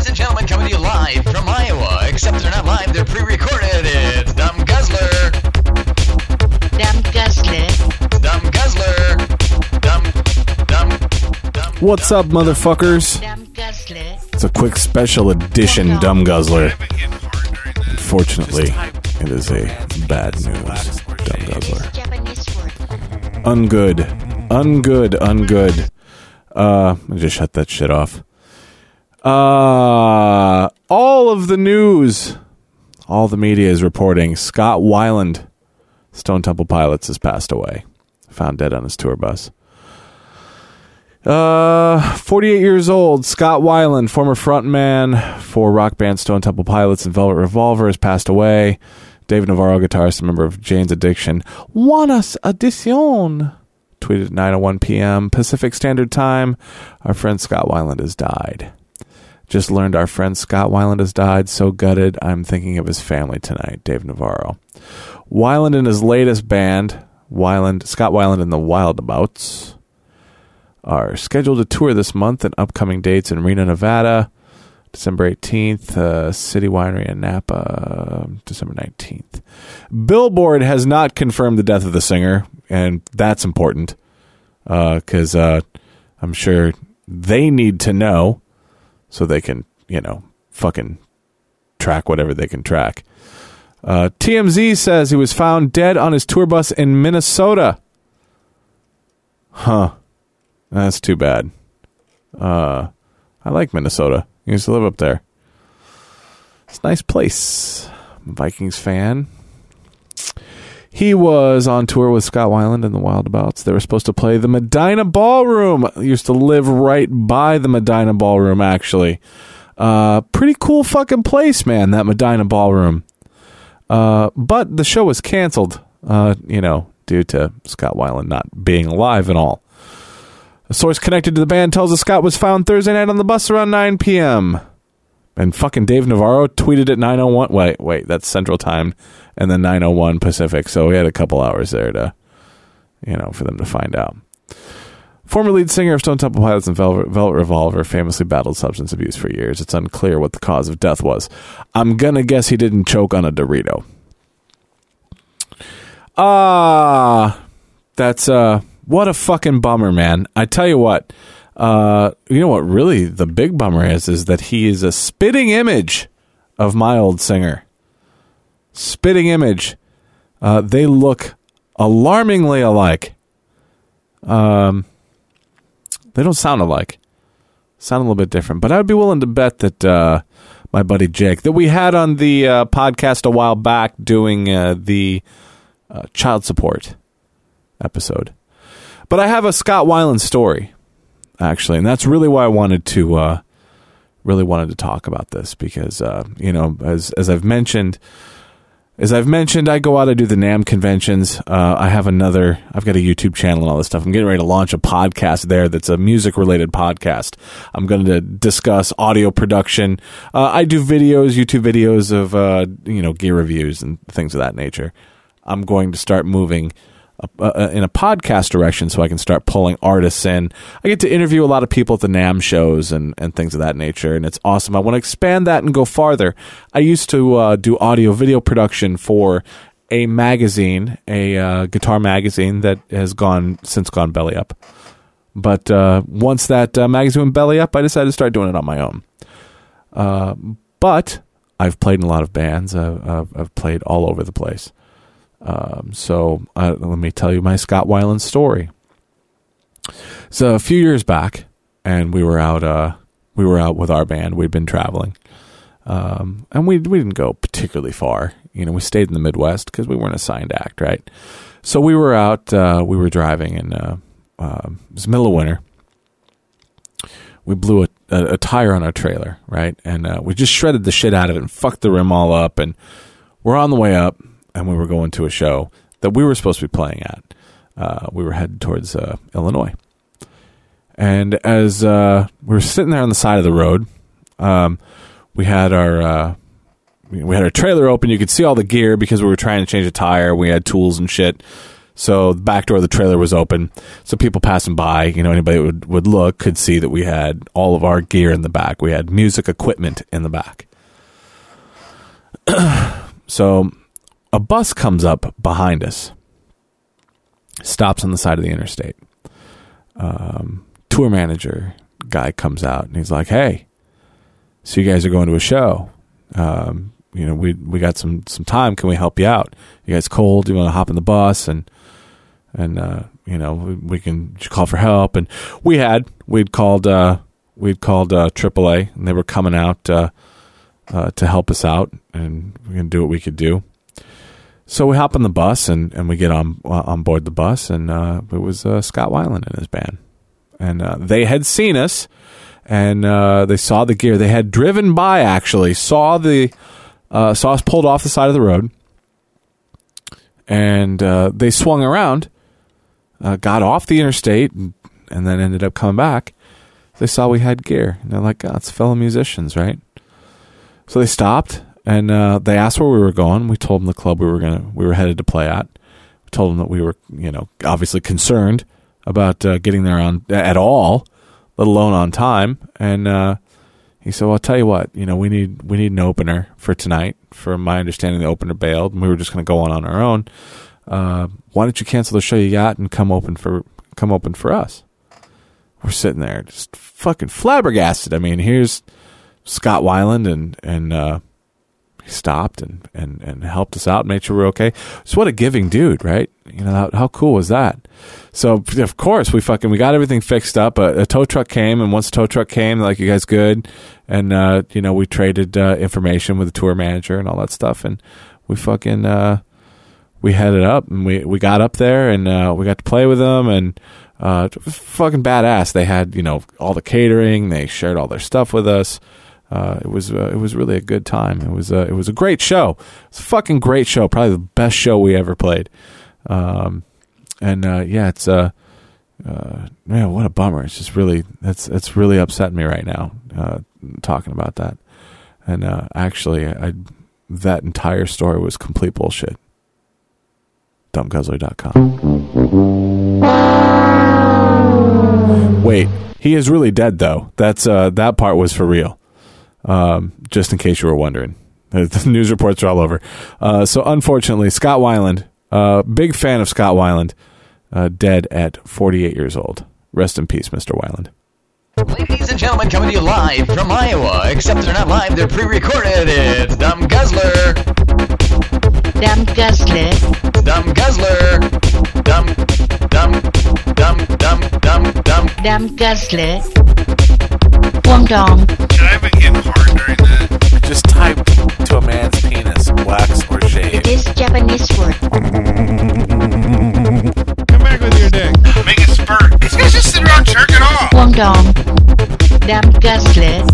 Ladies and gentlemen, coming to you live from Iowa. Except they're not live, they're pre-recorded. It's Dumb Guzzler. Dumb Guzzler. Dumb Guzzler. Dumb. What's up, motherfuckers? Dumb Guzzler. It's a quick special edition Dumb Guzzler. Unfortunately, it is a bad news Dumb Guzzler. Ungood. I just shut that shit off. All of the news, all the media is reporting Scott Weiland, Stone Temple Pilots, has passed away, found dead on his tour bus. 48 years old, Scott Weiland, former frontman for rock band Stone Temple Pilots and Velvet Revolver, has passed away. Dave Navarro, guitarist and member of Jane's Addiction, Juanas Addicion, tweeted at 9:01 p.m. Pacific Standard Time, our friend Scott Weiland has died. Just learned our friend Scott Weiland has died. So gutted. I'm thinking of his family tonight. Dave Navarro. Weiland and his latest band, Scott Weiland and the Wildabouts, are scheduled to tour this month and upcoming dates in Reno, Nevada, December 18th, City Winery in Napa, December 19th. Billboard has not confirmed the death of the singer, and that's important because I'm sure they need to know so they can, fucking track whatever they can track. TMZ says he was found dead on his tour bus in Minnesota. Huh. That's too bad. I like Minnesota. I used to live up there. It's a nice place. I'm a Vikings fan. He was on tour with Scott Weiland and the Wildabouts. They were supposed to play the Medina Ballroom. I used to live right by the Medina Ballroom, actually. Pretty cool fucking place, man, that Medina Ballroom. But the show was canceled, due to Scott Weiland not being alive and all. A source connected to the band tells us Scott was found Thursday night on the bus around 9 p.m. And fucking Dave Navarro tweeted at 9:01. Wait, that's Central Time and then 9:01 Pacific. So we had a couple hours there to, for them to find out. Former lead singer of Stone Temple Pilots and Velvet Revolver famously battled substance abuse for years. It's unclear what the cause of death was. I'm going to guess he didn't choke on a Dorito. That's... what a fucking bummer, man. I tell you what, what really the big bummer is that he is a spitting image of my old singer. Spitting image. They look alarmingly alike. They don't sound alike. Sound a little bit different. But I would be willing to bet that my buddy Jake, that we had on the podcast a while back doing the child support episode. But I have a Scott Weiland story, actually, and that's really why I wanted to talk about this because as I've mentioned, I go out and do the NAMM conventions. I've got a YouTube channel and all this stuff. I'm getting ready to launch a podcast there that's a music-related podcast. I'm going to discuss audio production. I do videos, YouTube videos of gear reviews and things of that nature. I'm going to start moving in a podcast direction so I can start pulling artists in. I get to interview a lot of people at the NAMM shows and things of that nature, and it's awesome. I want to expand that and go farther. I used to do audio-video production for a magazine, a guitar magazine that has since gone belly up. But once that magazine went belly up, I decided to start doing it on my own. But I've played in a lot of bands. I've played all over the place. So let me tell you my Scott Weiland story. So a few years back, and we were out with our band. We'd been traveling, and we didn't go particularly far. We stayed in the Midwest because we weren't a signed act, right? So we were out. We were driving, and it was the middle of winter. We blew a tire on our trailer, right? And we just shredded the shit out of it and fucked the rim all up. And we're on the way up. And we were going to a show that we were supposed to be playing at. We were headed towards Illinois. And as we were sitting there on the side of the road, we had our trailer open. You could see all the gear because we were trying to change a tire. We had tools and shit. So the back door of the trailer was open, so people passing by, you know, anybody would look, could see that we had all of our gear in the back. We had music equipment in the back. So a bus comes up behind us, stops on the side of the interstate. Tour manager guy comes out and he's like, "Hey, so you guys are going to a show. You know, we got some time. Can we help you out? You guys cold? Do you want to hop in the bus and you know, we can call for help?" And we'd called AAA, and they were coming out to help us out, and we can do what we could do. So we hop on the bus and we get on board the bus, and it was Scott Weiland and his band, and they had seen us, and they saw the gear. They had driven by, actually saw us pulled off the side of the road, and they swung around, got off the interstate, and then ended up coming back. They saw we had gear, and they're like, "Oh, it's fellow musicians, right?" So they stopped, and they asked where we were going. We told them the club we were headed to play at. We told them that we were, you know, obviously concerned about getting there on at all, let alone on time, and. He said, "Well, I'll tell you what, you know, we need an opener for tonight. From my understanding, the opener bailed, and we were just going to go on our own. Why don't you cancel the show you got and come open for us?" We're sitting there just fucking flabbergasted. I mean, here's Scott Weiland, and he stopped and helped us out, made sure we're okay. So what a giving dude, right? You know, how cool was that? So of course we got everything fixed up. A tow truck came, and once the tow truck came, like, "You guys good?" And you know, we traded information with the tour manager and all that stuff, and we headed up, and we got up there, and we got to play with them, and it was fucking badass. They had, you know, all the catering. They shared all their stuff with us. It was really a good time. It was a great show. It's a fucking great show. Probably the best show we ever played. Man, what a bummer. It's just really, that's really upsetting me right now, talking about that. And, actually that entire story was complete bullshit. Dumbguzzler.com. Wait, he is really dead though. That's, that part was for real. Just in case you were wondering, the news reports are all over. So unfortunately, Scott Weiland, big fan of Scott Weiland, dead at 48 years old. Rest in peace, Mr. Weiland. Ladies and gentlemen, coming to you live from Iowa, except they're not live, they're pre-recorded. It's Dumb Guzzler. Dumb Guzzler. Dumb Guzzler. Dumb, dumb, dumb, dumb, dumb, dumb. Dumb Guzzler. Wum dong. Can I have it get hard during that? Just type to a man's penis, wax or shave. It is Japanese word. Come back with your dick. Make it spurt. These guys just sit around jerking off. Wum dong. Dumb Guzzler.